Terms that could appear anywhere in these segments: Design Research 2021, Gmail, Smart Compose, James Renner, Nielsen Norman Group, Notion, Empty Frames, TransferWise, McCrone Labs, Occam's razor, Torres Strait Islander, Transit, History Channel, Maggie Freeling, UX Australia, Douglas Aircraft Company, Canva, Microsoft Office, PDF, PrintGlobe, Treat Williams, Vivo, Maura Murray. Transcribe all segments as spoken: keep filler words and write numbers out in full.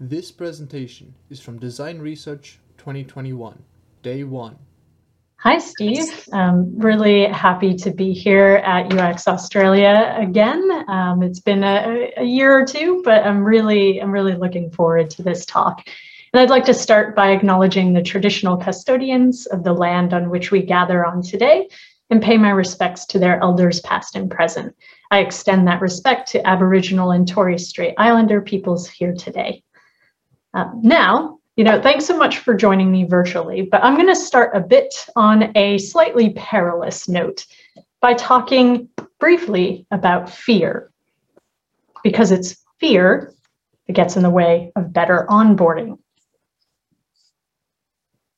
This presentation is from Design Research twenty twenty-one, Day one. Hi, Steve. I'm really happy to be here at U X Australia again. Um, it's been a, a year or two, but I'm really, I'm really looking forward to this talk. And I'd like to start by acknowledging the traditional custodians of the land on which we gather on today and pay my respects to their elders past and present. I extend that respect to Aboriginal and Torres Strait Islander peoples here today. Uh, now, you know, thanks so much for joining me virtually, but I'm going to start a bit on a slightly perilous note by talking briefly about fear, because it's fear that gets in the way of better onboarding.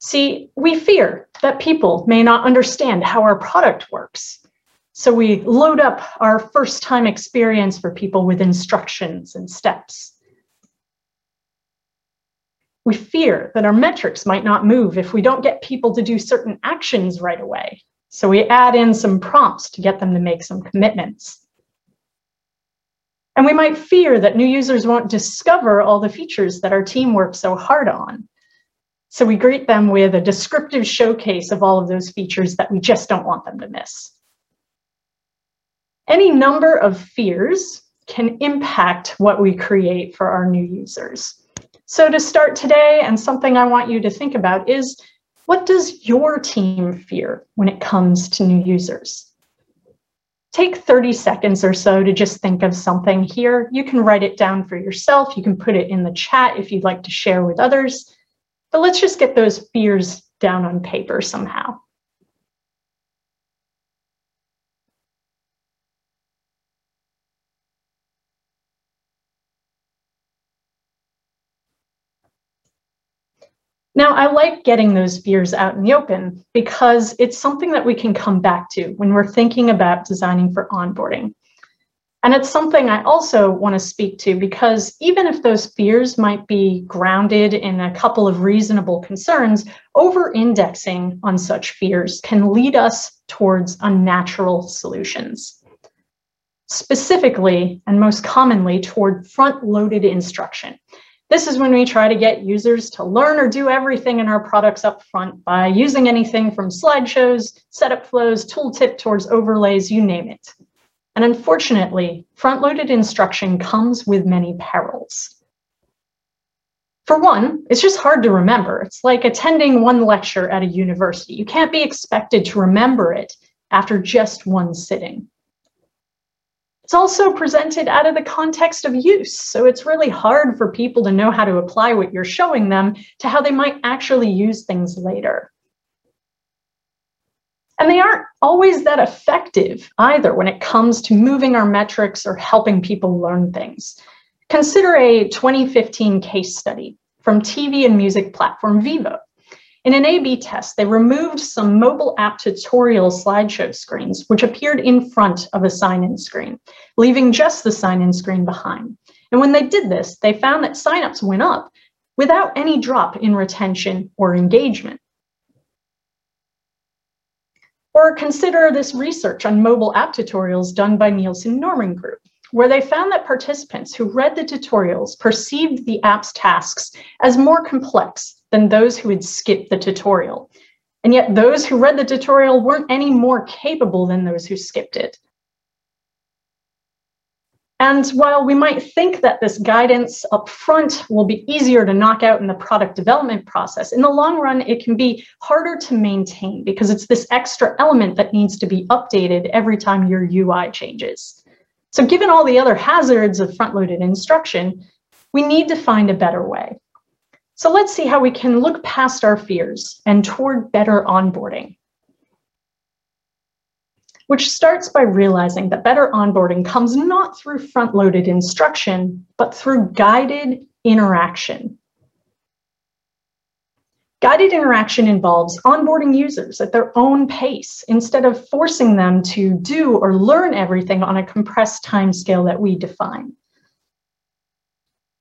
See, we fear that people may not understand how our product works. So we load up our first-time experience for people with instructions and steps. We fear that our metrics might not move if we don't get people to do certain actions right away. So we add in some prompts to get them to make some commitments. And we might fear that new users won't discover all the features that our team works so hard on. So we greet them with a descriptive showcase of all of those features that we just don't want them to miss. Any number of fears can impact what we create for our new users. So to start today, and something I want you to think about is, what does your team fear when it comes to new users? Take thirty seconds or so to just think of something here. You can write it down for yourself. You can put it in the chat if you'd like to share with others. But let's just get those fears down on paper somehow. Now, I like getting those fears out in the open because it's something that we can come back to when we're thinking about designing for onboarding. And it's something I also want to speak to because even if those fears might be grounded in a couple of reasonable concerns, over-indexing on such fears can lead us towards unnatural solutions. Specifically, and most commonly, toward front-loaded instruction. This is when we try to get users to learn or do everything in our products up front by using anything from slideshows, setup flows, tooltip towards overlays, you name it. And unfortunately, front-loaded instruction comes with many perils. For one, it's just hard to remember. It's like attending one lecture at a university. You can't be expected to remember it after just one sitting. It's also presented out of the context of use, so it's really hard for people to know how to apply what you're showing them to how they might actually use things later. And they aren't always that effective either when it comes to moving our metrics or helping people learn things. Consider a twenty fifteen case study from T V and music platform Vivo. In an A B test, they removed some mobile app tutorial slideshow screens, which appeared in front of a sign-in screen, leaving just the sign-in screen behind. And when they did this, they found that sign-ups went up without any drop in retention or engagement. Or consider this research on mobile app tutorials done by Nielsen Norman Group, where they found that participants who read the tutorials perceived the app's tasks as more complex than those who had skipped the tutorial. And yet those who read the tutorial weren't any more capable than those who skipped it. And while we might think that this guidance up front will be easier to knock out in the product development process, in the long run, it can be harder to maintain because it's this extra element that needs to be updated every time your U I changes. So given all the other hazards of front-loaded instruction, we need to find a better way. So let's see how we can look past our fears and toward better onboarding, which starts by realizing that better onboarding comes not through front-loaded instruction, but through guided interaction. Guided interaction involves onboarding users at their own pace instead of forcing them to do or learn everything on a compressed timescale that we define.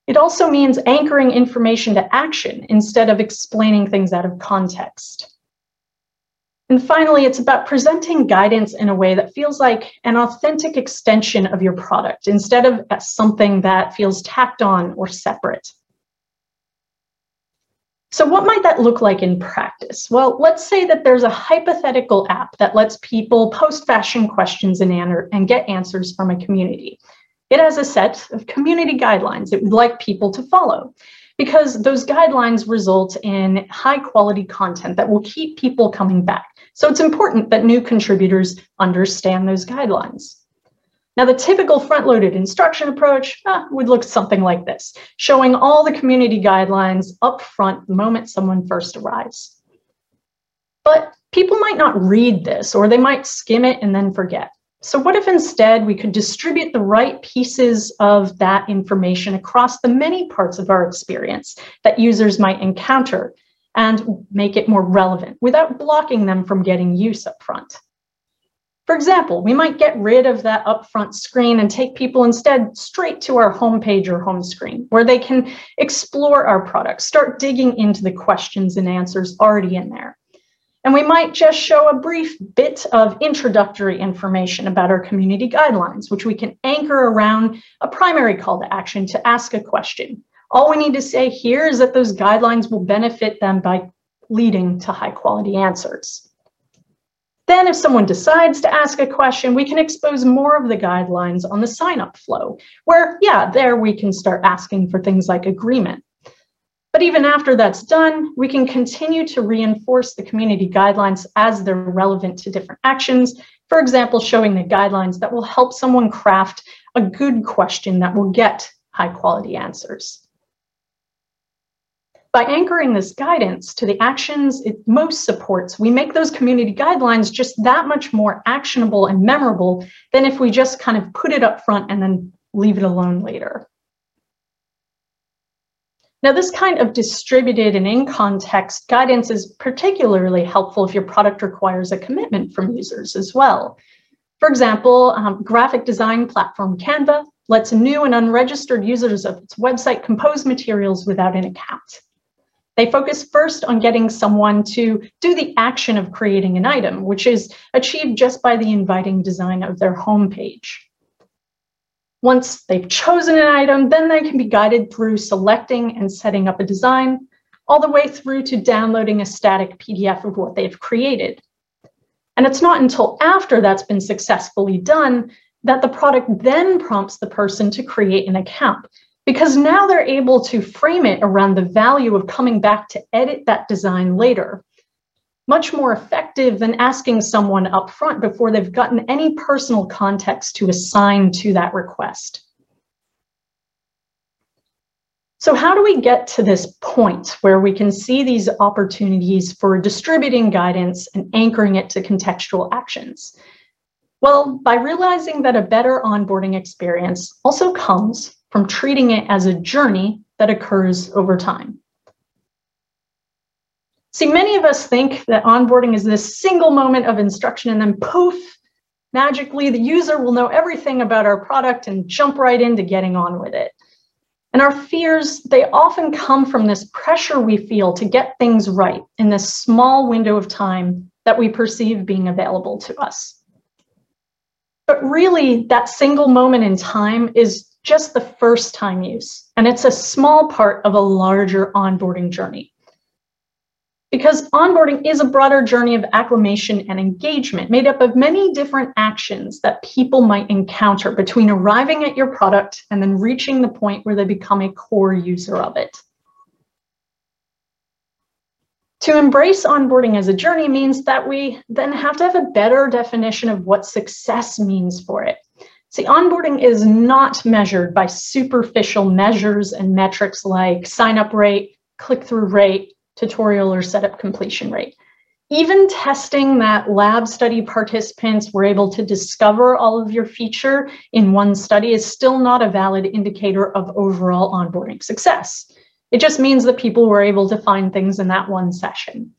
It also means anchoring information to action instead of explaining things out of context. And finally, it's about presenting guidance in a way that feels like an authentic extension of your product instead of something that feels tacked on or separate. So what might that look like in practice? Well, let's say that there's a hypothetical app that lets people post fashion questions and, and get answers from a community. It has a set of community guidelines it would like people to follow, because those guidelines result in high quality content that will keep people coming back. So it's important that new contributors understand those guidelines. Now, the typical front-loaded instruction approach ah, would look something like this, showing all the community guidelines up front the moment someone first arrives. But people might not read this, or they might skim it and then forget. So what if instead we could distribute the right pieces of that information across the many parts of our experience that users might encounter and make it more relevant without blocking them from getting use up front? For example, we might get rid of that upfront screen and take people instead straight to our homepage or home screen, where they can explore our products, start digging into the questions and answers already in there. And we might just show a brief bit of introductory information about our community guidelines, which we can anchor around a primary call to action to ask a question. All we need to say here is that those guidelines will benefit them by leading to high quality answers. Then if someone decides to ask a question, we can expose more of the guidelines on the sign-up flow, where, yeah, there we can start asking for things like agreement. But even after that's done, we can continue to reinforce the community guidelines as they're relevant to different actions. For example, showing the guidelines that will help someone craft a good question that will get high-quality answers. By anchoring this guidance to the actions it most supports, we make those community guidelines just that much more actionable and memorable than if we just kind of put it up front and then leave it alone later. Now, this kind of distributed and in-context guidance is particularly helpful if your product requires a commitment from users as well. For example, um, graphic design platform Canva lets new and unregistered users of its website compose materials without an account. They focus first on getting someone to do the action of creating an item, which is achieved just by the inviting design of their homepage. Once they've chosen an item, then they can be guided through selecting and setting up a design, all the way through to downloading a static P D F of what they've created. And it's not until after that's been successfully done that the product then prompts the person to create an account, because now they're able to frame it around the value of coming back to edit that design later. Much more effective than asking someone up front before they've gotten any personal context to assign to that request. So how do we get to this point where we can see these opportunities for distributing guidance and anchoring it to contextual actions? Well, by realizing that a better onboarding experience also comes from treating it as a journey that occurs over time. See, many of us think that onboarding is this single moment of instruction and then poof, magically the user will know everything about our product and jump right into getting on with it. And our fears, they often come from this pressure we feel to get things right in this small window of time that we perceive being available to us. But really, that single moment in time is just the first time use, and it's a small part of a larger onboarding journey. Because onboarding is a broader journey of acclimation and engagement made up of many different actions that people might encounter between arriving at your product and then reaching the point where they become a core user of it. To embrace onboarding as a journey means that we then have to have a better definition of what success means for it. See, onboarding is not measured by superficial measures and metrics like sign-up rate, click-through rate, tutorial or setup completion rate. Even testing that lab study participants were able to discover all of your feature in one study is still not a valid indicator of overall onboarding success. It just means that people were able to find things in that one session.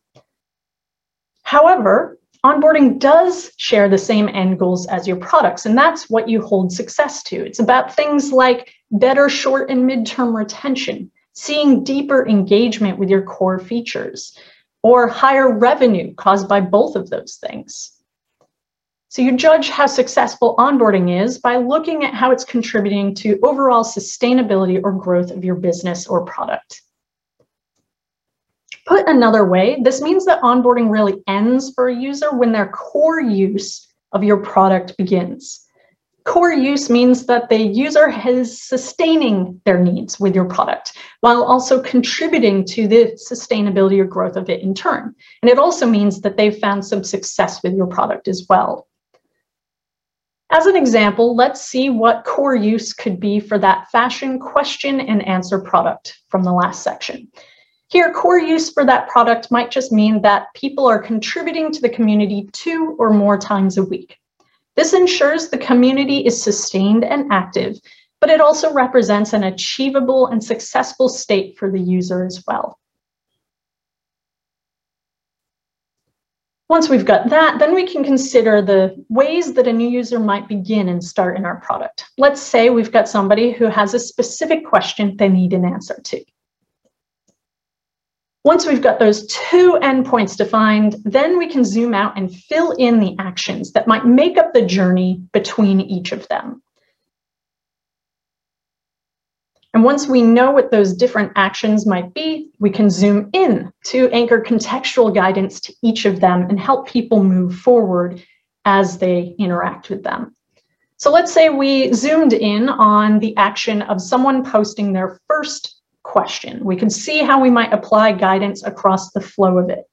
However, onboarding does share the same end goals as your products, and that's what you hold success to. It's about things like better short and midterm retention, seeing deeper engagement with your core features, or higher revenue caused by both of those things. So you judge how successful onboarding is by looking at how it's contributing to overall sustainability or growth of your business or product. Put another way, this means that onboarding really ends for a user when their core use of your product begins. Core use means that the user is sustaining their needs with your product while also contributing to the sustainability or growth of it in turn. And it also means that they've found some success with your product as well. As an example, let's see what core use could be for that fashion question and answer product from the last section. Here, core use for that product might just mean that people are contributing to the community two or more times a week. This ensures the community is sustained and active, but it also represents an achievable and successful state for the user as well. Once we've got that, then we can consider the ways that a new user might begin and start in our product. Let's say we've got somebody who has a specific question they need an answer to. Once we've got those two endpoints defined, then we can zoom out and fill in the actions that might make up the journey between each of them. And once we know what those different actions might be, we can zoom in to anchor contextual guidance to each of them and help people move forward as they interact with them. So let's say we zoomed in on the action of someone posting their first question. We can see how we might apply guidance across the flow of it.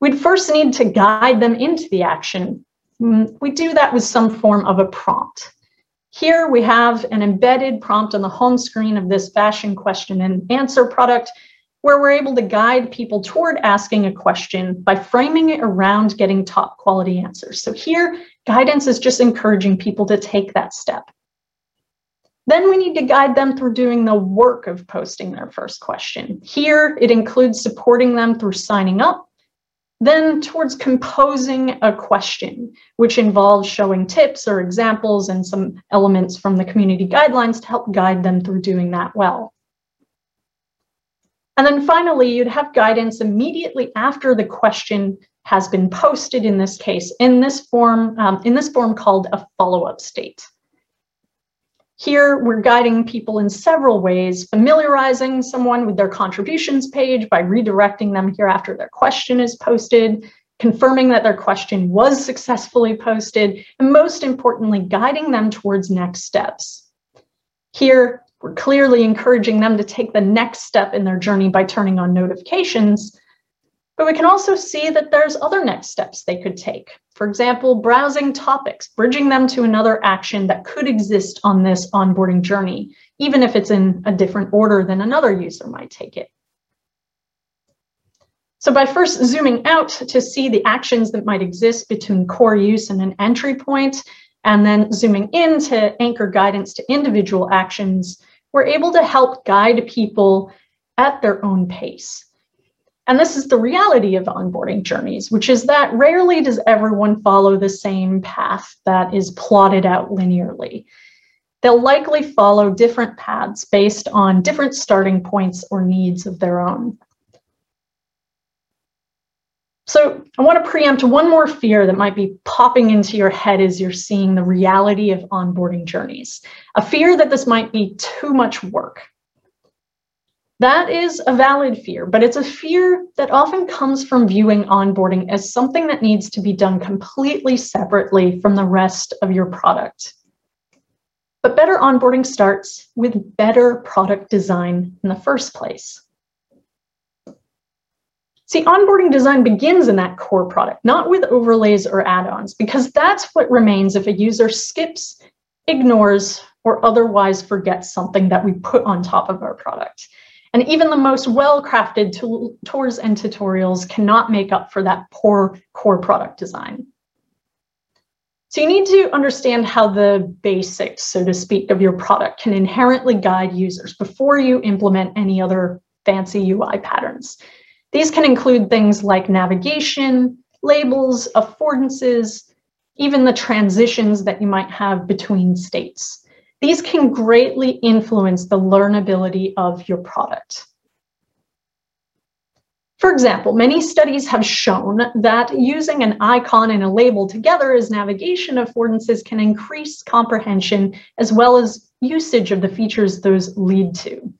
We'd first need to guide them into the action. We do that with some form of a prompt. Here we have an embedded prompt on the home screen of this fashion question and answer product, where we're able to guide people toward asking a question by framing it around getting top quality answers. So here, guidance is just encouraging people to take that step. Then we need to guide them through doing the work of posting their first question. Here, it includes supporting them through signing up, then towards composing a question, which involves showing tips or examples and some elements from the community guidelines to help guide them through doing that well. And then finally, you'd have guidance immediately after the question has been posted, in this case, in this form, um, in this form called a follow-up state. Here, we're guiding people in several ways, familiarizing someone with their contributions page by redirecting them here after their question is posted, confirming that their question was successfully posted, and most importantly, guiding them towards next steps. Here, we're clearly encouraging them to take the next step in their journey by turning on notifications, but we can also see that there's other next steps they could take. For example, browsing topics, bridging them to another action that could exist on this onboarding journey, even if it's in a different order than another user might take it. So by first zooming out to see the actions that might exist between core use and an entry point, and then zooming in to anchor guidance to individual actions, we're able to help guide people at their own pace. And this is the reality of onboarding journeys, which is that rarely does everyone follow the same path that is plotted out linearly. They'll likely follow different paths based on different starting points or needs of their own. So I want to preempt one more fear that might be popping into your head as you're seeing the reality of onboarding journeys, a fear that this might be too much work. That is a valid fear, but it's a fear that often comes from viewing onboarding as something that needs to be done completely separately from the rest of your product. But better onboarding starts with better product design in the first place. See, onboarding design begins in that core product, not with overlays or add-ons, because that's what remains if a user skips, ignores, or otherwise forgets something that we put on top of our product. And even the most well-crafted tours and tutorials cannot make up for that poor core product design. So you need to understand how the basics, so to speak, of your product can inherently guide users before you implement any other fancy U I patterns. These can include things like navigation, labels, affordances, even the transitions that you might have between states. These can greatly influence the learnability of your product. For example, many studies have shown that using an icon and a label together as navigation affordances can increase comprehension as well as usage of the features those lead to.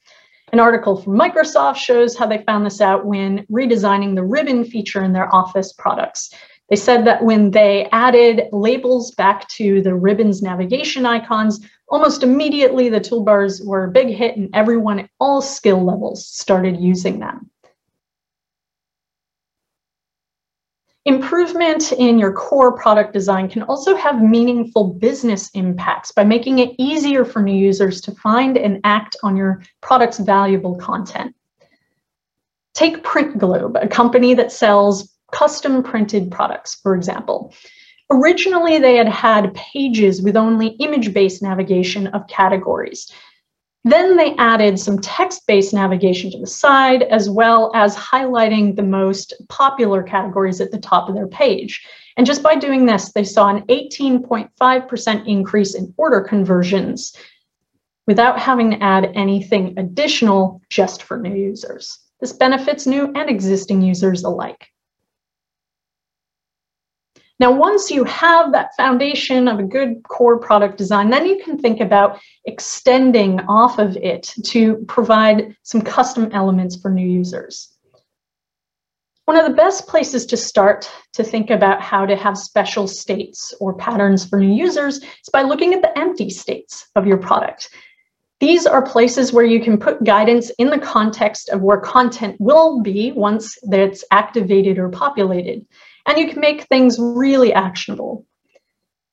An article from Microsoft shows how they found this out when redesigning the ribbon feature in their Office products. They said that when they added labels back to the ribbon's navigation icons, almost immediately the toolbars were a big hit and everyone at all skill levels started using them. Improvement in your core product design can also have meaningful business impacts by making it easier for new users to find and act on your product's valuable content. Take PrintGlobe, a company that sells custom printed products, for example. Originally, they had had pages with only image-based navigation of categories. Then they added some text-based navigation to the side, as well as highlighting the most popular categories at the top of their page. And just by doing this, they saw an eighteen point five percent increase in order conversions without having to add anything additional just for new users. This benefits new and existing users alike. Now, once you have that foundation of a good core product design, then you can think about extending off of it to provide some custom elements for new users. One of the best places to start to think about how to have special states or patterns for new users is by looking at the empty states of your product. These are places where you can put guidance in the context of where content will be once it's activated or populated. And you can make things really actionable.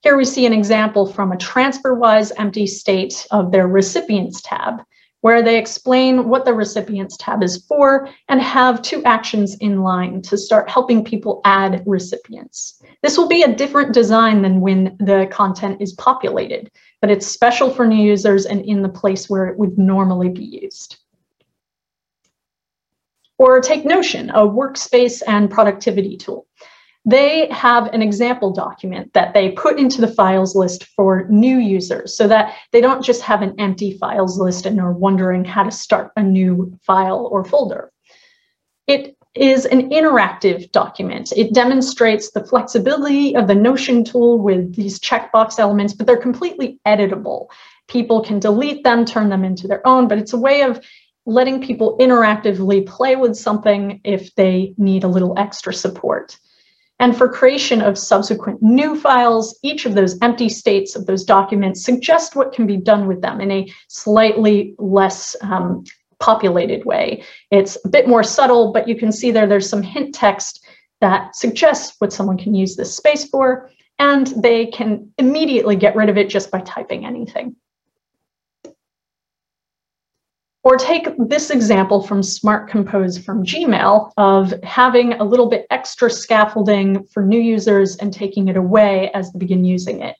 Here we see an example from a TransferWise empty state of their recipients tab, where they explain what the recipients tab is for and have two actions in line to start helping people add recipients. This will be a different design than when the content is populated, but it's special for new users and in the place where it would normally be used. Or take Notion, a workspace and productivity tool. They have an example document that they put into the files list for new users so that they don't just have an empty files list and are wondering how to start a new file or folder. It is an interactive document. It demonstrates the flexibility of the Notion tool with these checkbox elements, but they're completely editable. People can delete them, turn them into their own, but it's a way of letting people interactively play with something if they need a little extra support. And for creation of subsequent new files, each of those empty states of those documents suggest what can be done with them in a slightly less um, populated way. It's a bit more subtle, but you can see there, there's some hint text that suggests what someone can use this space for, and they can immediately get rid of it just by typing anything. Or take this example from Smart Compose from Gmail of having a little bit extra scaffolding for new users and taking it away as they begin using it.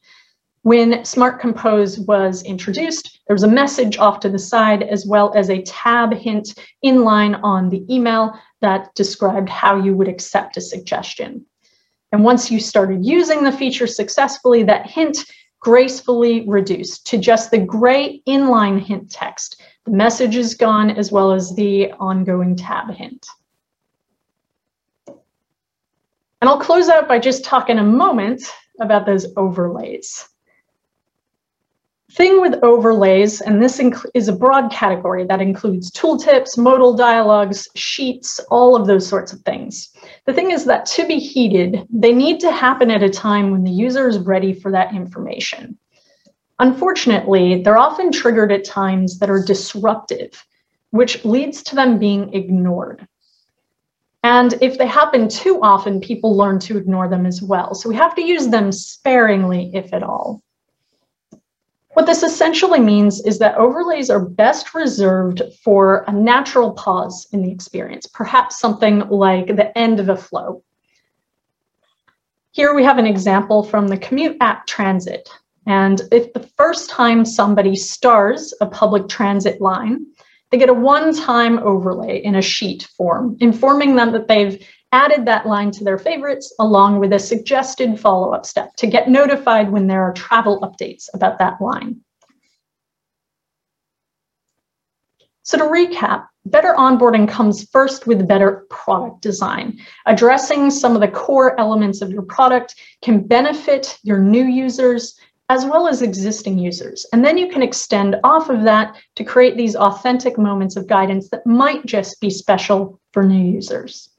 When Smart Compose was introduced, there was a message off to the side as well as a tab hint inline on the email that described how you would accept a suggestion. And once you started using the feature successfully, that hint gracefully reduced to just the gray inline hint text. The message is gone, as well as the ongoing tab hint. And I'll close out by just talking a moment about those overlays. Thing with overlays, and this is a broad category that includes tooltips, modal dialogues, sheets, all of those sorts of things. The thing is that to be heeded, they need to happen at a time when the user is ready for that information. Unfortunately, they're often triggered at times that are disruptive, which leads to them being ignored. And if they happen too often, people learn to ignore them as well. So we have to use them sparingly, if at all. What this essentially means is that overlays are best reserved for a natural pause in the experience, perhaps something like the end of a flow. Here we have an example from the commute app Transit. And if the first time somebody stars a public transit line, they get a one-time overlay in a sheet form, informing them that they've added that line to their favorites, along with a suggested follow-up step to get notified when there are travel updates about that line. So to recap, better onboarding comes first with better product design. Addressing some of the core elements of your product can benefit your new users as well as existing users. And then you can extend off of that to create these authentic moments of guidance that might just be special for new users.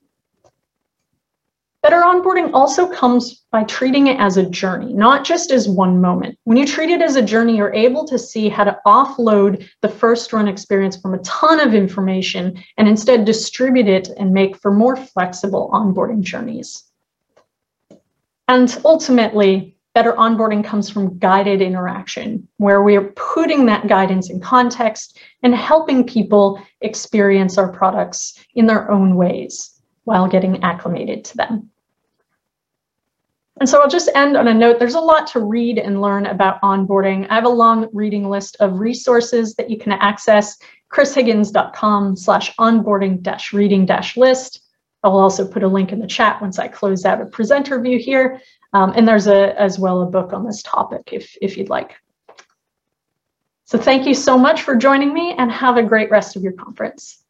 Better onboarding also comes by treating it as a journey, not just as one moment. When you treat it as a journey, you're able to see how to offload the first run experience from a ton of information and instead distribute it and make for more flexible onboarding journeys. And ultimately, better onboarding comes from guided interaction, where we are putting that guidance in context and helping people experience our products in their own ways, while getting acclimated to them. And so I'll just end on a note. There's a lot to read and learn about onboarding. I have a long reading list of resources that you can access, chrishiggins dot com slash onboarding dash reading dash list. I will also put a link in the chat once I close out a presenter view here. Um, and there's a, as well a book on this topic if, if you'd like. So thank you so much for joining me, and have a great rest of your conference.